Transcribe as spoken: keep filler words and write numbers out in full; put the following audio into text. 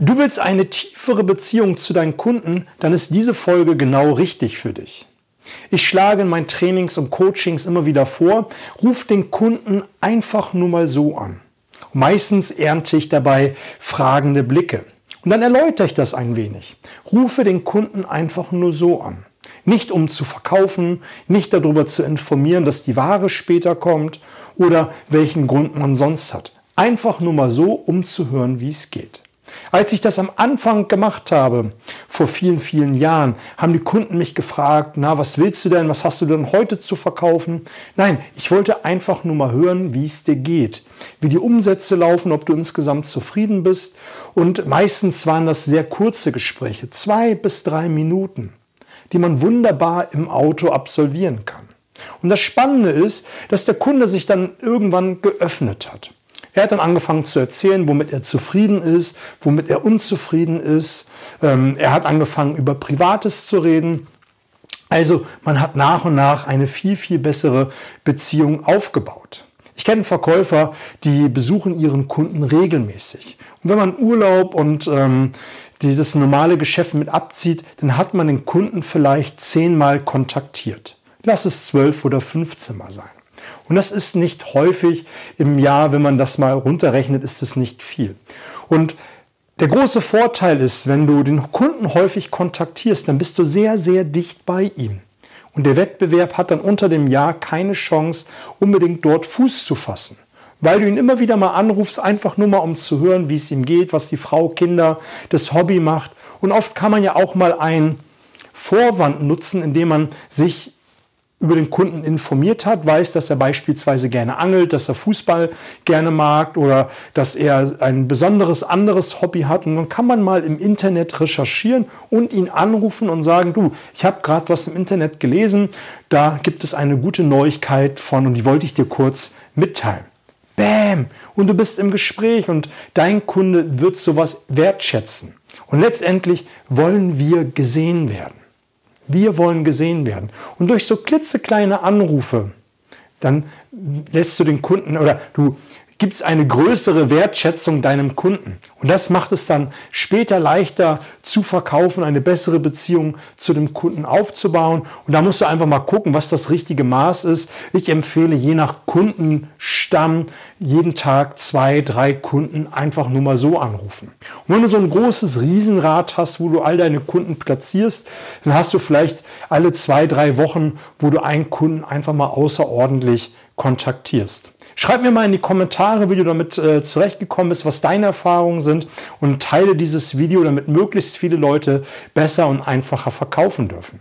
Du willst eine tiefere Beziehung zu deinen Kunden, dann ist diese Folge genau richtig für dich. Ich schlage in meinen Trainings und Coachings immer wieder vor, ruf den Kunden einfach nur mal so an. Meistens ernte ich dabei fragende Blicke. Und dann erläutere ich das ein wenig. Rufe den Kunden einfach nur so an. Nicht um zu verkaufen, nicht darüber zu informieren, dass die Ware später kommt oder welchen Grund man sonst hat. Einfach nur mal so, um zu hören, wie es geht. Als ich das am Anfang gemacht habe, vor vielen, vielen Jahren, haben die Kunden mich gefragt, na, was willst du denn, was hast du denn heute zu verkaufen? Nein, ich wollte einfach nur mal hören, wie es dir geht, wie die Umsätze laufen, ob du insgesamt zufrieden bist. Und meistens waren das sehr kurze Gespräche, zwei bis drei Minuten, die man wunderbar im Auto absolvieren kann. Und das Spannende ist, dass der Kunde sich dann irgendwann geöffnet hat. Er hat dann angefangen zu erzählen, womit er zufrieden ist, womit er unzufrieden ist. Er hat angefangen, über Privates zu reden. Also man hat nach und nach eine viel, viel bessere Beziehung aufgebaut. Ich kenne Verkäufer, die besuchen ihren Kunden regelmäßig. Und wenn man Urlaub und ähm, die das normale Geschäft mit abzieht, dann hat man den Kunden vielleicht zehnmal kontaktiert. Lass es zwölf oder fünfzehn Mal sein. Und das ist nicht häufig im Jahr, wenn man das mal runterrechnet, ist es nicht viel. Und der große Vorteil ist, wenn du den Kunden häufig kontaktierst, dann bist du sehr, sehr dicht bei ihm. Und der Wettbewerb hat dann unter dem Jahr keine Chance, unbedingt dort Fuß zu fassen. Weil du ihn immer wieder mal anrufst, einfach nur mal, um zu hören, wie es ihm geht, was die Frau, Kinder, das Hobby macht. Und oft kann man ja auch mal einen Vorwand nutzen, indem man sich über den Kunden informiert hat, weiß, dass er beispielsweise gerne angelt, dass er Fußball gerne mag oder dass er ein besonderes anderes Hobby hat. Und dann kann man mal im Internet recherchieren und ihn anrufen und sagen, du, ich habe gerade was im Internet gelesen, da gibt es eine gute Neuigkeit von und die wollte ich dir kurz mitteilen. Bäm! Und du bist im Gespräch und dein Kunde wird sowas wertschätzen. Und letztendlich wollen wir gesehen werden. Wir wollen gesehen werden. Und durch so klitzekleine Anrufe, dann lässt du den Kunden oder du gibst eine größere Wertschätzung deinem Kunden. Und das macht es dann später leichter zu verkaufen, eine bessere Beziehung zu dem Kunden aufzubauen. Und da musst du einfach mal gucken, was das richtige Maß ist. Ich empfehle je nach Kundenstamm jeden Tag zwei, drei Kunden einfach nur mal so anrufen. Und wenn du so ein großes Riesenrad hast, wo du all deine Kunden platzierst, dann hast du vielleicht alle zwei, drei Wochen, wo du einen Kunden einfach mal außerordentlich kontaktierst. Schreib mir mal in die Kommentare, wie du damit äh, zurechtgekommen bist, was deine Erfahrungen sind und teile dieses Video, damit möglichst viele Leute besser und einfacher verkaufen dürfen.